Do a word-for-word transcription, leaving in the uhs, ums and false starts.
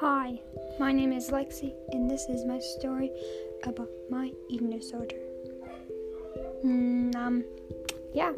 Hi, my name is Lexi, and this is my story about my eating disorder. Mm, um, yeah.